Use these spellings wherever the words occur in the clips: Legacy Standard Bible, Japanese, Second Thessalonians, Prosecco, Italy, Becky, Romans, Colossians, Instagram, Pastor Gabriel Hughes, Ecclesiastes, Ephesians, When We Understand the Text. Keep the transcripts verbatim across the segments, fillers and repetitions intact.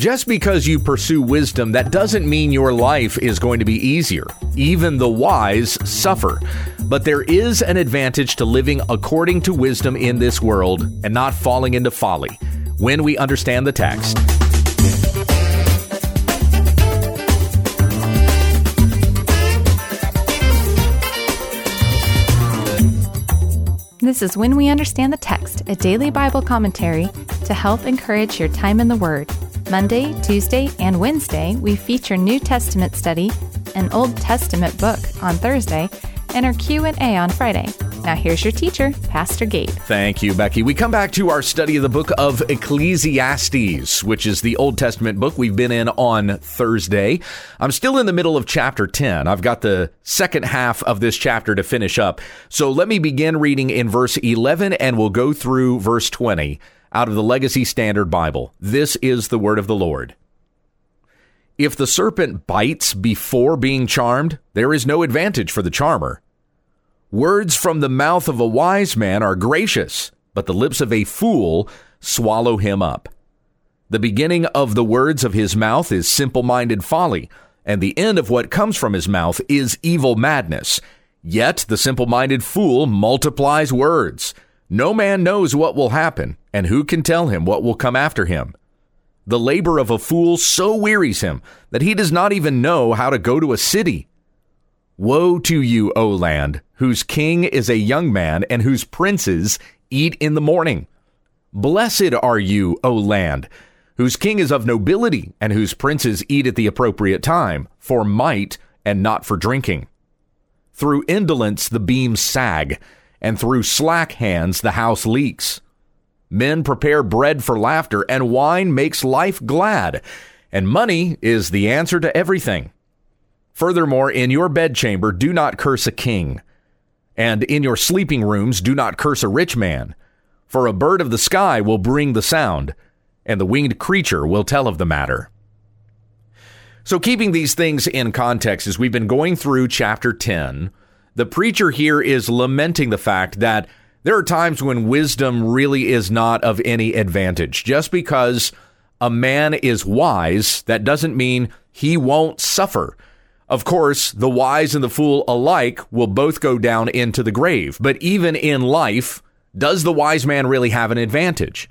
Just because you pursue wisdom, that doesn't mean your life is going to be easier. Even the wise suffer. But there is an advantage to living according to wisdom in this world and not falling into folly. When we understand the text. This is When We Understand the Text, a daily Bible commentary to help encourage your time in the Word. Monday, Tuesday, and Wednesday, we feature New Testament study, an Old Testament book on Thursday, and our Q and A on Friday. Now here's your teacher, Pastor Gabe. Thank you, Becky. We come back to our study of the book of Ecclesiastes, which is the Old Testament book we've been in on Thursday. I'm still in the middle of chapter ten. I've got the second half of this chapter to finish up. So let me begin reading in verse eleven, and we'll go through verse twenty out of the Legacy Standard Bible. This is the word of the Lord. If the serpent bites before being charmed, there is no advantage for the charmer. Words from the mouth of a wise man are gracious, but the lips of a fool swallow him up. The beginning of the words of his mouth is simple-minded folly, and the end of what comes from his mouth is evil madness. Yet the simple-minded fool multiplies words. No man knows what will happen, and who can tell him what will come after him? The labor of a fool so wearies him that he does not even know how to go to a city. Woe to you, O land, whose king is a young man and whose princes eat in the morning. Blessed are you, O land, whose king is of nobility and whose princes eat at the appropriate time, for might and not for drinking. Through indolence the beams sag, and through slack hands the house leaks. Men prepare bread for laughter, and wine makes life glad, and money is the answer to everything. Furthermore, in your bedchamber, do not curse a king, and in your sleeping rooms, do not curse a rich man. For a bird of the sky will bring the sound, and the winged creature will tell of the matter. So keeping these things in context, as we've been going through chapter ten, the preacher here is lamenting the fact that there are times when wisdom really is not of any advantage. Just because a man is wise, that doesn't mean he won't suffer. Of course, the wise and the fool alike will both go down into the grave. But even in life, does the wise man really have an advantage?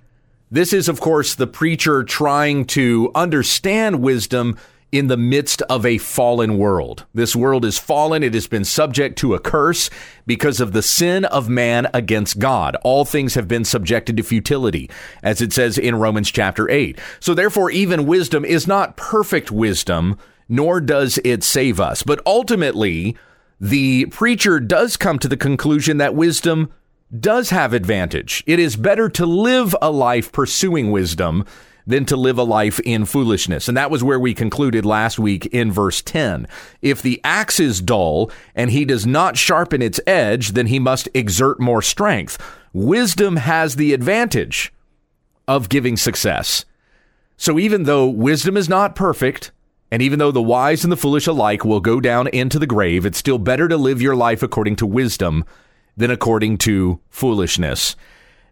This is, of course, the preacher trying to understand wisdom in the midst of a fallen world. This world is fallen. It has been subject to a curse because of the sin of man against God. All things have been subjected to futility, as it says in Romans chapter eight. So therefore, even wisdom is not perfect wisdom, nor does it save us. But ultimately, the preacher does come to the conclusion that wisdom does have advantage. It is better to live a life pursuing wisdom than to live a life in foolishness. And that was where we concluded last week in verse ten. If the axe is dull and he does not sharpen its edge, then he must exert more strength. Wisdom has the advantage of giving success. So even though wisdom is not perfect, and even though the wise and the foolish alike will go down into the grave, it's still better to live your life according to wisdom than according to foolishness.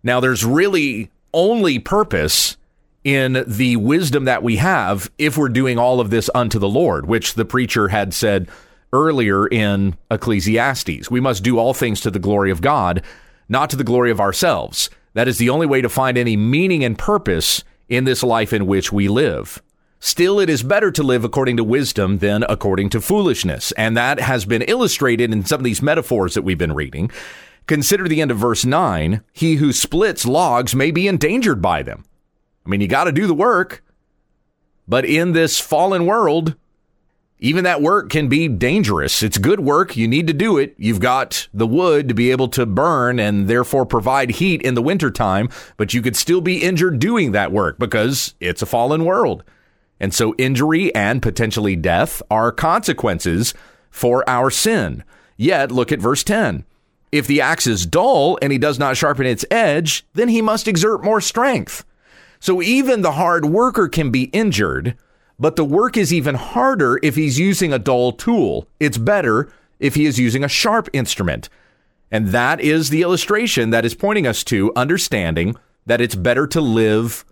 Now, there's really only purpose in the wisdom that we have if we're doing all of this unto the Lord, which the preacher had said earlier in Ecclesiastes. We must do all things to the glory of God, not to the glory of ourselves. That is the only way to find any meaning and purpose in this life in which we live. Still, it is better to live according to wisdom than according to foolishness. And that has been illustrated in some of these metaphors that we've been reading. Consider the end of verse nine. He who splits logs may be endangered by them. I mean, you got to do the work. But in this fallen world, even that work can be dangerous. It's good work. You need to do it. You've got the wood to be able to burn and therefore provide heat in the wintertime. But you could still be injured doing that work because it's a fallen world. And so injury and potentially death are consequences for our sin. Yet, look at verse ten. If the axe is dull and he does not sharpen its edge, then he must exert more strength. So even the hard worker can be injured, but the work is even harder if he's using a dull tool. It's better if he is using a sharp instrument. And that is the illustration that is pointing us to understanding that it's better to live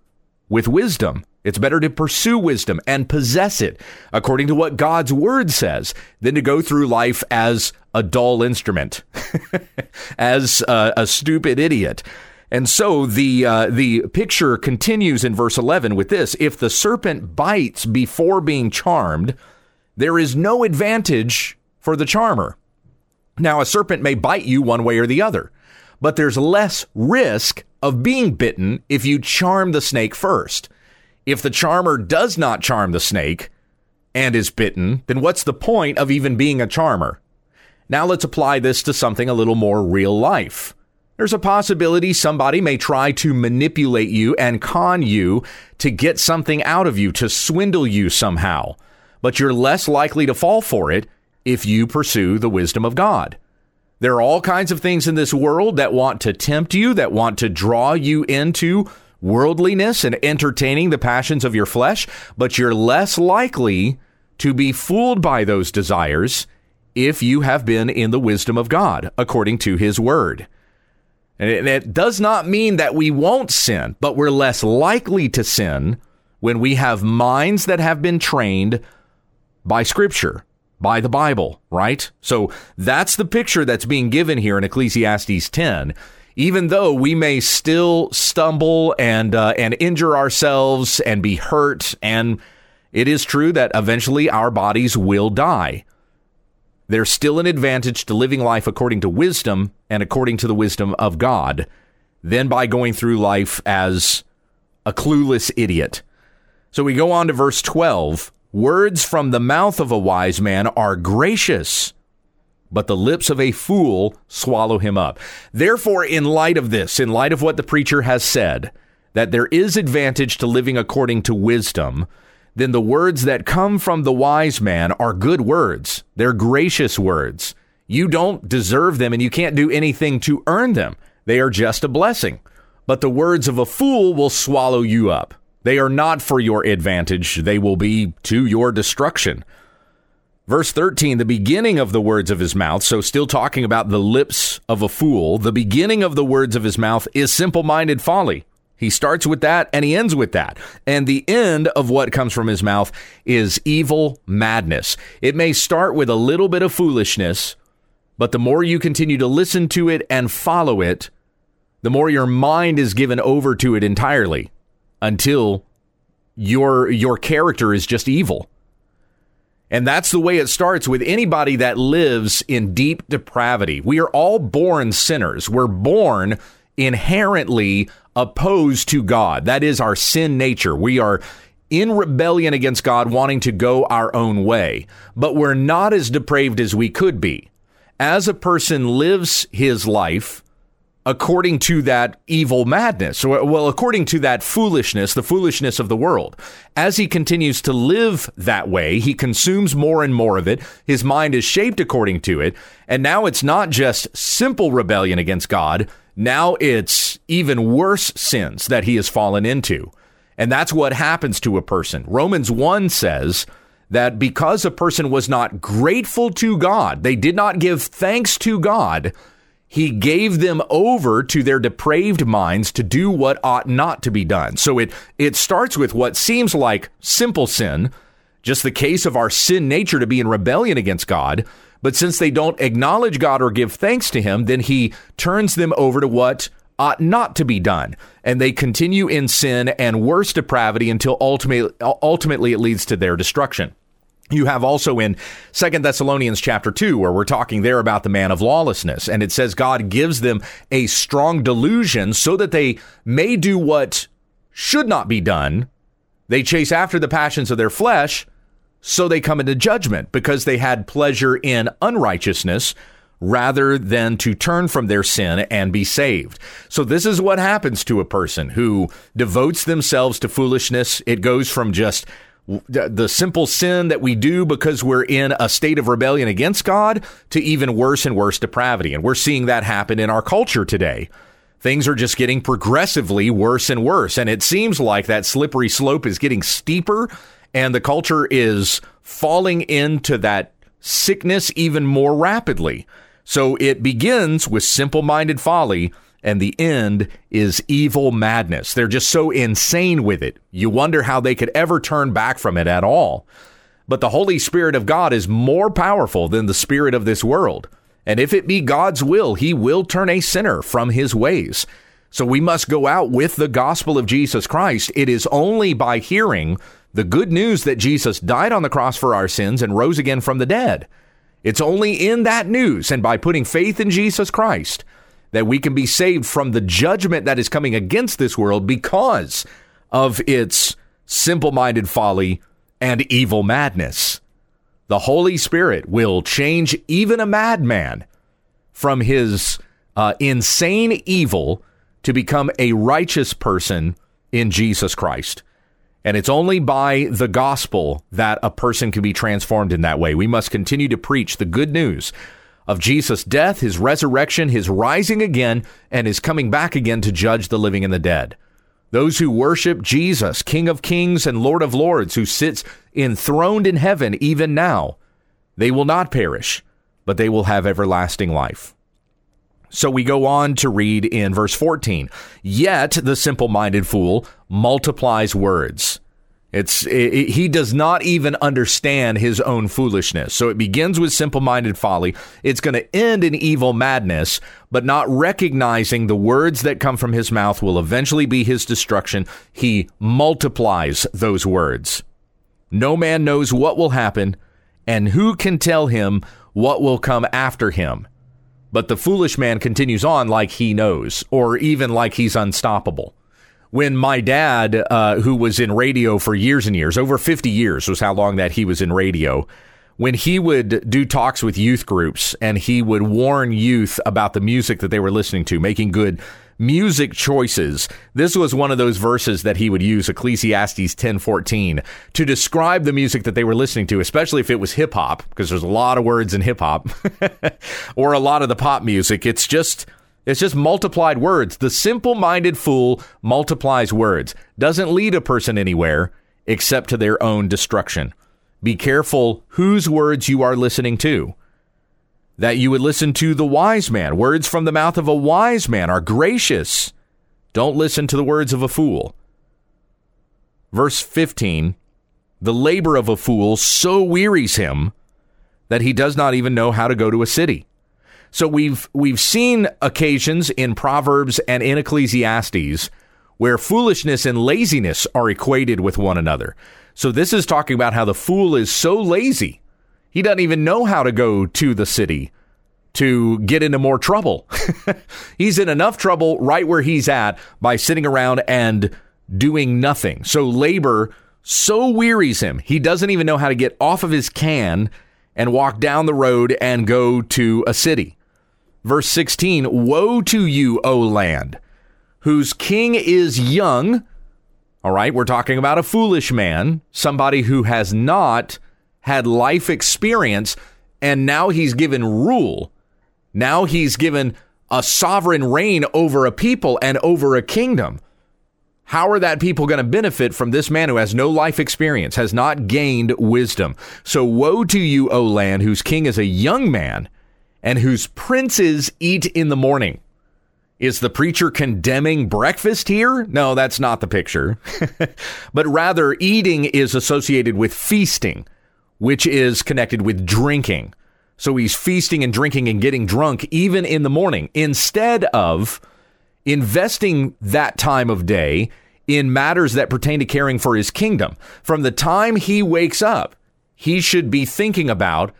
with wisdom. It's better to pursue wisdom and possess it according to what God's word says than to go through life as a dull instrument, as a, a stupid idiot. And so the uh, the picture continues in verse eleven with this. If the serpent bites before being charmed, there is no advantage for the charmer. Now, a serpent may bite you one way or the other, but there's less risk of being bitten if you charm the snake first. If the charmer does not charm the snake and is bitten, then what's the point of even being a charmer? Now let's apply this to something a little more real life. There's a possibility somebody may try to manipulate you and con you to get something out of you, to swindle you somehow. But you're less likely to fall for it if you pursue the wisdom of God. There are all kinds of things in this world that want to tempt you, that want to draw you into worldliness and entertaining the passions of your flesh, but you're less likely to be fooled by those desires if you have been in the wisdom of God, according to his word. And it does not mean that we won't sin, but we're less likely to sin when we have minds that have been trained by Scripture, by the Bible, right? So that's the picture that's being given here in Ecclesiastes ten. Even though we may still stumble and uh, and injure ourselves and be hurt, and it is true that eventually our bodies will die, there's still an advantage to living life according to wisdom and according to the wisdom of God than by going through life as a clueless idiot. So we go on to verse twelve. Words from the mouth of a wise man are gracious, but the lips of a fool swallow him up. Therefore, in light of this, in light of what the preacher has said, that there is advantage to living according to wisdom, then the words that come from the wise man are good words. They're gracious words. You don't deserve them, and you can't do anything to earn them. They are just a blessing. But the words of a fool will swallow you up. They are not for your advantage. They will be to your destruction. Verse thirteen, the beginning of the words of his mouth, so still talking about the lips of a fool, the beginning of the words of his mouth is simple-minded folly. He starts with that and he ends with that. And the end of what comes from his mouth is evil madness. It may start with a little bit of foolishness, but the more you continue to listen to it and follow it, the more your mind is given over to it entirely until your your character is just evil. And that's the way it starts with anybody that lives in deep depravity. We are all born sinners. We're born inherently opposed to God. That is our sin nature. We are in rebellion against God, wanting to go our own way. But we're not as depraved as we could be. As a person lives his life according to that evil madness, well, according to that foolishness, the foolishness of the world. As he continues to live that way, he consumes more and more of it. His mind is shaped according to it. And now it's not just simple rebellion against God. Now it's even worse sins that he has fallen into. And that's what happens to a person. Romans one says that because a person was not grateful to God, they did not give thanks to God, he gave them over to their depraved minds to do what ought not to be done. So it it starts with what seems like simple sin, just the case of our sin nature to be in rebellion against God. But since they don't acknowledge God or give thanks to him, then he turns them over to what ought not to be done. And they continue in sin and worse depravity until ultimately, ultimately it leads to their destruction. You have also in Second Thessalonians chapter two, where we're talking there about the man of lawlessness. And it says God gives them a strong delusion so that they may do what should not be done. They chase after the passions of their flesh, so they come into judgment because they had pleasure in unrighteousness rather than to turn from their sin and be saved. So this is what happens to a person who devotes themselves to foolishness. It goes from just the simple sin that we do because we're in a state of rebellion against God to even worse and worse depravity. And we're seeing that happen in our culture today. Things are just getting progressively worse and worse. And it seems like that slippery slope is getting steeper and the culture is falling into that sickness even more rapidly. So it begins with simple-minded folly and the end is evil madness. They're just so insane with it. You wonder how they could ever turn back from it at all. But the Holy Spirit of God is more powerful than the spirit of this world. And if it be God's will, he will turn a sinner from his ways. So we must go out with the gospel of Jesus Christ. It is only by hearing the good news that Jesus died on the cross for our sins and rose again from the dead. It's only in that news and by putting faith in Jesus Christ that we can be saved from the judgment that is coming against this world because of its simple-minded folly and evil madness. The Holy Spirit will change even a madman from his uh, insane evil to become a righteous person in Jesus Christ. And it's only by the gospel that a person can be transformed in that way. We must continue to preach the good news of Jesus' death, his resurrection, his rising again, and his coming back again to judge the living and the dead. Those who worship Jesus, King of Kings and Lord of Lords, who sits enthroned in heaven even now, they will not perish, but they will have everlasting life. So we go on to read in verse fourteen, yet the simple-minded fool multiplies words. It's it, it, he does not even understand his own foolishness. So it begins with simple-minded folly. It's going to end in evil madness, but not recognizing the words that come from his mouth will eventually be his destruction. He multiplies those words. No man knows what will happen, and who can tell him what will come after him? But the foolish man continues on like he knows, or even like he's unstoppable. When my dad, uh, who was in radio for years and years, over fifty years was how long that he was in radio, when he would do talks with youth groups and he would warn youth about the music that they were listening to, making good music choices, this was one of those verses that he would use, Ecclesiastes ten fourteen, to describe the music that they were listening to, especially if it was hip hop, because there's a lot of words in hip hop or a lot of the pop music. It's just... It's just multiplied words. The simple-minded fool multiplies words, doesn't lead a person anywhere except to their own destruction. Be careful whose words you are listening to, that you would listen to the wise man. Words from the mouth of a wise man are gracious. Don't listen to the words of a fool. Verse fifteen, the labor of a fool so wearies him that he does not even know how to go to a city. So we've we've seen occasions in Proverbs and in Ecclesiastes where foolishness and laziness are equated with one another. So this is talking about how the fool is so lazy, he doesn't even know how to go to the city to get into more trouble. He's in enough trouble right where he's at by sitting around and doing nothing. So labor so wearies him, he doesn't even know how to get off of his can and walk down the road and go to a city. Verse sixteen, woe to you, O land, whose king is young. All right, we're talking about a foolish man, somebody who has not had life experience, and now he's given rule. Now he's given a sovereign reign over a people and over a kingdom. How are that people going to benefit from this man who has no life experience, has not gained wisdom? So woe to you, O land, whose king is a young man, and whose princes eat in the morning. Is the preacher condemning breakfast here? No, that's not the picture. But rather, eating is associated with feasting, which is connected with drinking. So he's feasting and drinking and getting drunk even in the morning, instead of investing that time of day in matters that pertain to caring for his kingdom. From the time he wakes up, he should be thinking about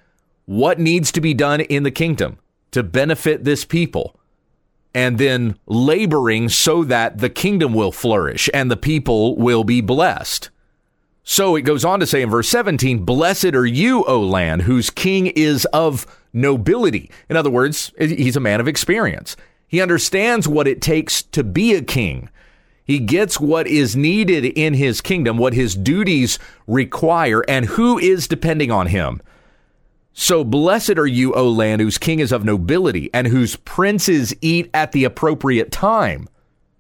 what needs to be done in the kingdom to benefit this people, and then laboring so that the kingdom will flourish and the people will be blessed. So it goes on to say in verse seventeen, blessed are you, O land, whose king is of nobility. In other words, he's a man of experience. He understands what it takes to be a king. He gets what is needed in his kingdom, what his duties require, and who is depending on him. So blessed are you, O land, whose king is of nobility and whose princes eat at the appropriate time,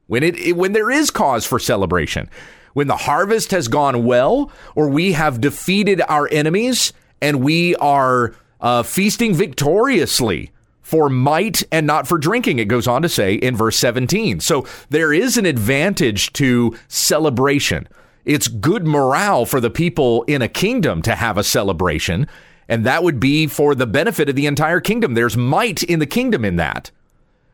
when it, it when there is cause for celebration, when the harvest has gone well, or we have defeated our enemies and we are uh, feasting victoriously for might and not for drinking, it goes on to say in verse seventeen. So there is an advantage to celebration. It's good morale for the people in a kingdom to have a celebration, and that would be for the benefit of the entire kingdom. There's might in the kingdom in that.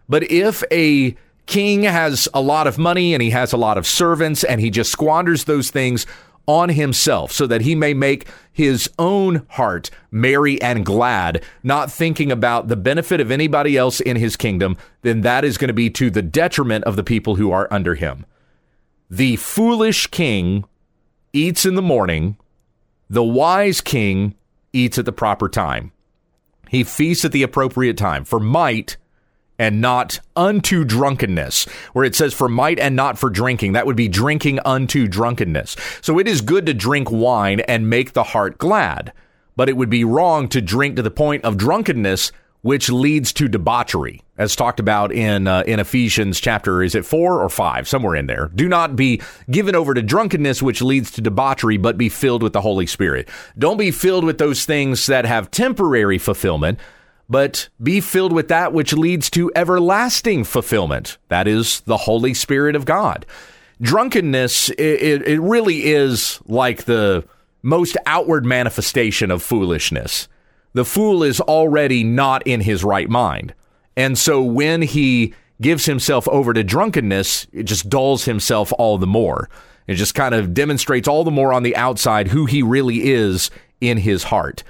But if a king has a lot of money and he has a lot of servants and he just squanders those things on himself so that he may make his own heart merry and glad, not thinking about the benefit of anybody else in his kingdom, then that is going to be to the detriment of the people who are under him. The foolish king eats in the morning. The wise king eats at the proper time. He feasts at the appropriate time for might and not unto drunkenness, where it says for might and not for drinking. That would be drinking unto drunkenness. So it is good to drink wine and make the heart glad, but it would be wrong to drink to the point of drunkenness, which leads to debauchery, as talked about in uh, in Ephesians chapter, is it four or five? Somewhere in there. Do not be given over to drunkenness, which leads to debauchery, but be filled with the Holy Spirit. Don't be filled with those things that have temporary fulfillment, but be filled with that which leads to everlasting fulfillment. That is the Holy Spirit of God. Drunkenness, it, it really is like the most outward manifestation of foolishness. The fool is already not in his right mind. And so when he gives himself over to drunkenness, it just dulls himself all the more. It just kind of demonstrates all the more on the outside who he really is in his heart.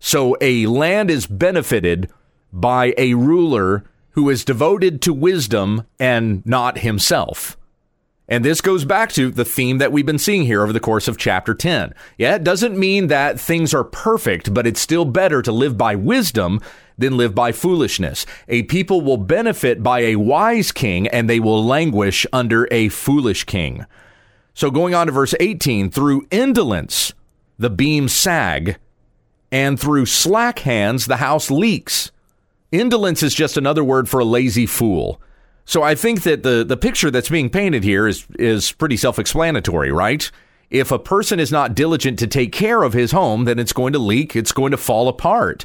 So a land is benefited by a ruler who is devoted to wisdom and not himself. And this goes back to the theme that we've been seeing here over the course of chapter ten. Yeah, it doesn't mean that things are perfect, but it's still better to live by wisdom than live by foolishness. A people will benefit by a wise king, and they will languish under a foolish king. So going on to verse eighteen, through indolence, the beams sag, and through slack hands, the house leaks. Indolence is just another word for a lazy fool. So I think that the, the picture that's being painted here is, is pretty self-explanatory, right? If a person is not diligent to take care of his home, then it's going to leak. It's going to fall apart.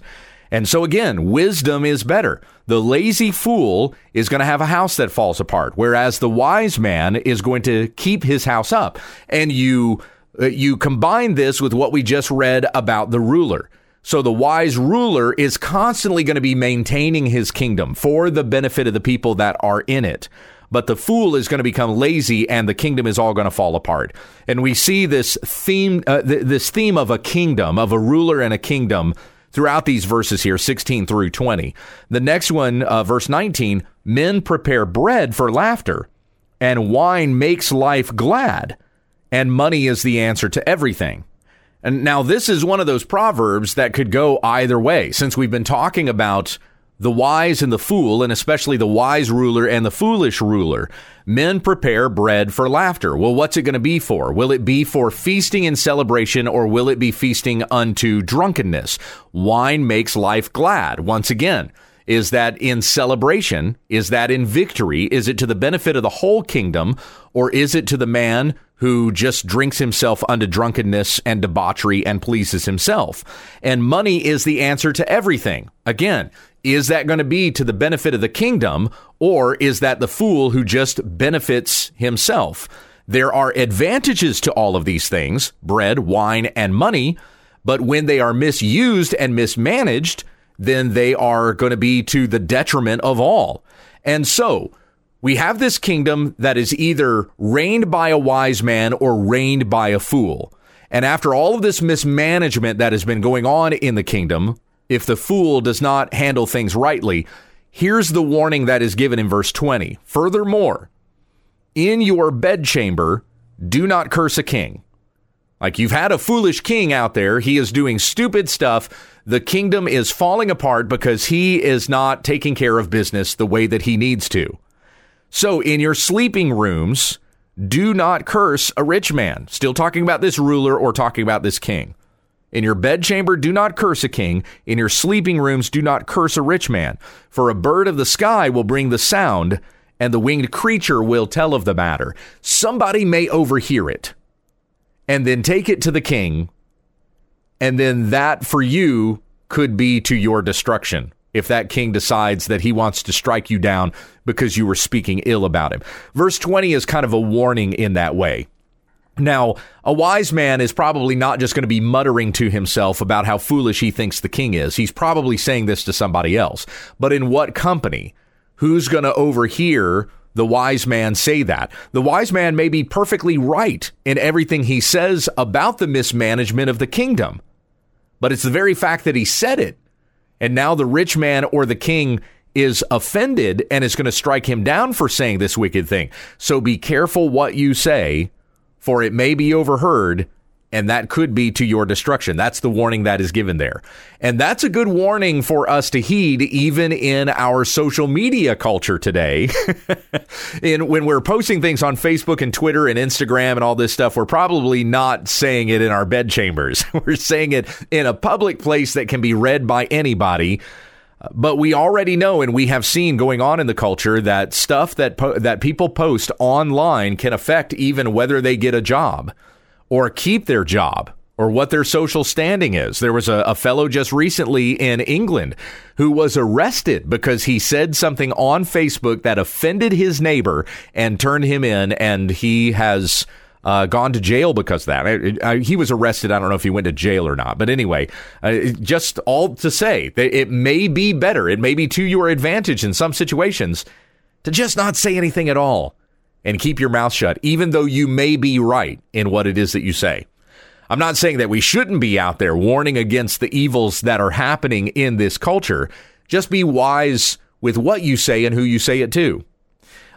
And so again, wisdom is better. The lazy fool is going to have a house that falls apart, whereas the wise man is going to keep his house up. And you... You combine this with what we just read about the ruler. So the wise ruler is constantly going to be maintaining his kingdom for the benefit of the people that are in it. But the fool is going to become lazy and the kingdom is all going to fall apart. And we see this theme, uh, th- this theme of a kingdom, of a ruler and a kingdom throughout these verses here, sixteen through twenty. The next one, uh, verse nineteen, men prepare bread for laughter and wine makes life glad. And money is the answer to everything. And now this is one of those proverbs that could go either way. Since we've been talking about the wise and the fool, and especially the wise ruler and the foolish ruler, men prepare bread for laughter. Well, what's it going to be for? Will it be for feasting and celebration, or will it be feasting unto drunkenness? Wine makes life glad. Once again, is that in celebration? Is that in victory? Is it to the benefit of the whole kingdom, or is it to the man who just drinks himself unto drunkenness and debauchery and pleases himself? And money is the answer to everything. Again, is that going to be to the benefit of the kingdom, or is that the fool who just benefits himself? There are advantages to all of these things, bread, wine, and money, but when they are misused and mismanaged, then they are going to be to the detriment of all. And so we have this kingdom that is either reigned by a wise man or reigned by a fool. And after all of this mismanagement that has been going on in the kingdom, if the fool does not handle things rightly, here's the warning that is given in verse twenty. Furthermore, in your bedchamber, do not curse a king. Like, you've had a foolish king out there. He is doing stupid stuff. The kingdom is falling apart because he is not taking care of business the way that he needs to. So in your sleeping rooms, do not curse a rich man. Still talking about this ruler or talking about this king. In your bedchamber, do not curse a king. In your sleeping rooms, do not curse a rich man. For a bird of the sky will bring the sound, and the winged creature will tell of the matter. Somebody may overhear it and then take it to the king, and then that for you could be to your destruction. if that king decides that he wants to strike you down because you were speaking ill about him. Verse twenty is kind of a warning in that way. Now, a wise man is probably not just going to be muttering to himself about how foolish he thinks the king is. He's probably saying this to somebody else. But in what company? Who's going to overhear the wise man say that? The wise man may be perfectly right in everything he says about the mismanagement of the kingdom, but it's the very fact that he said it, and now the rich man or the king is offended and is going to strike him down for saying this wicked thing. So be careful what you say, for it may be overheard, and that could be to your destruction. That's the warning that is given there. And that's a good warning for us to heed, even in our social media culture today. in, when we're posting things on Facebook and Twitter and Instagram and all this stuff, we're probably not saying it in our bedchambers. We're saying it in a public place that can be read by anybody. But we already know, and we have seen going on in the culture, that stuff that po- that people post online can affect even whether they get a job or keep their job or what their social standing is. There was a, a fellow just recently in England who was arrested because he said something on Facebook that offended his neighbor and turned him in, and he has Uh, gone to jail because of that. I, I, he was arrested. I don't know if he went to jail or not. But anyway, uh, just all to say that it may be better. It may be to your advantage in some situations to just not say anything at all and keep your mouth shut, even though you may be right in what it is that you say. I'm not saying that we shouldn't be out there warning against the evils that are happening in this culture. Just be wise with what you say and who you say it to.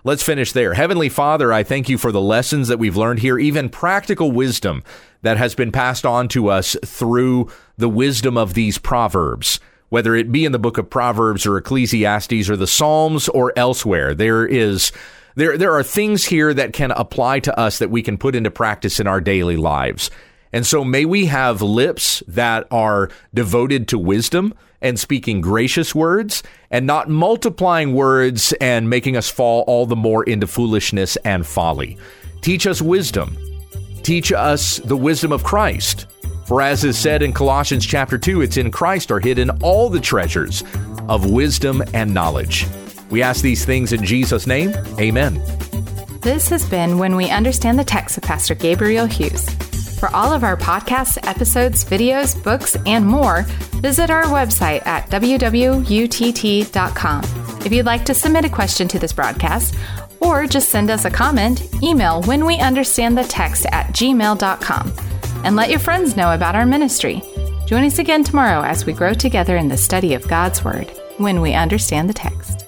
Let's finish there. Heavenly Father, I thank you for the lessons that we've learned here, even practical wisdom that has been passed on to us through the wisdom of these proverbs, whether it be in the book of Proverbs or Ecclesiastes or the Psalms or elsewhere. There is there there are things here that can apply to us that we can put into practice in our daily lives. And so may we have lips that are devoted to wisdom and speaking gracious words and not multiplying words and making us fall all the more into foolishness and folly. Teach us wisdom. Teach us the wisdom of Christ. For as is said in Colossians chapter two, it's in Christ are hidden all the treasures of wisdom and knowledge. We ask these things in Jesus' name. Amen. This has been When We Understand the Text with Pastor Gabriel Hughes. For all of our podcasts, episodes, videos, books, and more, visit our website at w w w dot u t t dot com. If you'd like to submit a question to this broadcast or just send us a comment, email whenweunderstandthetext at gmail dot com. And let your friends know about our ministry. Join us again tomorrow as we grow together in the study of God's Word, When We Understand the Text.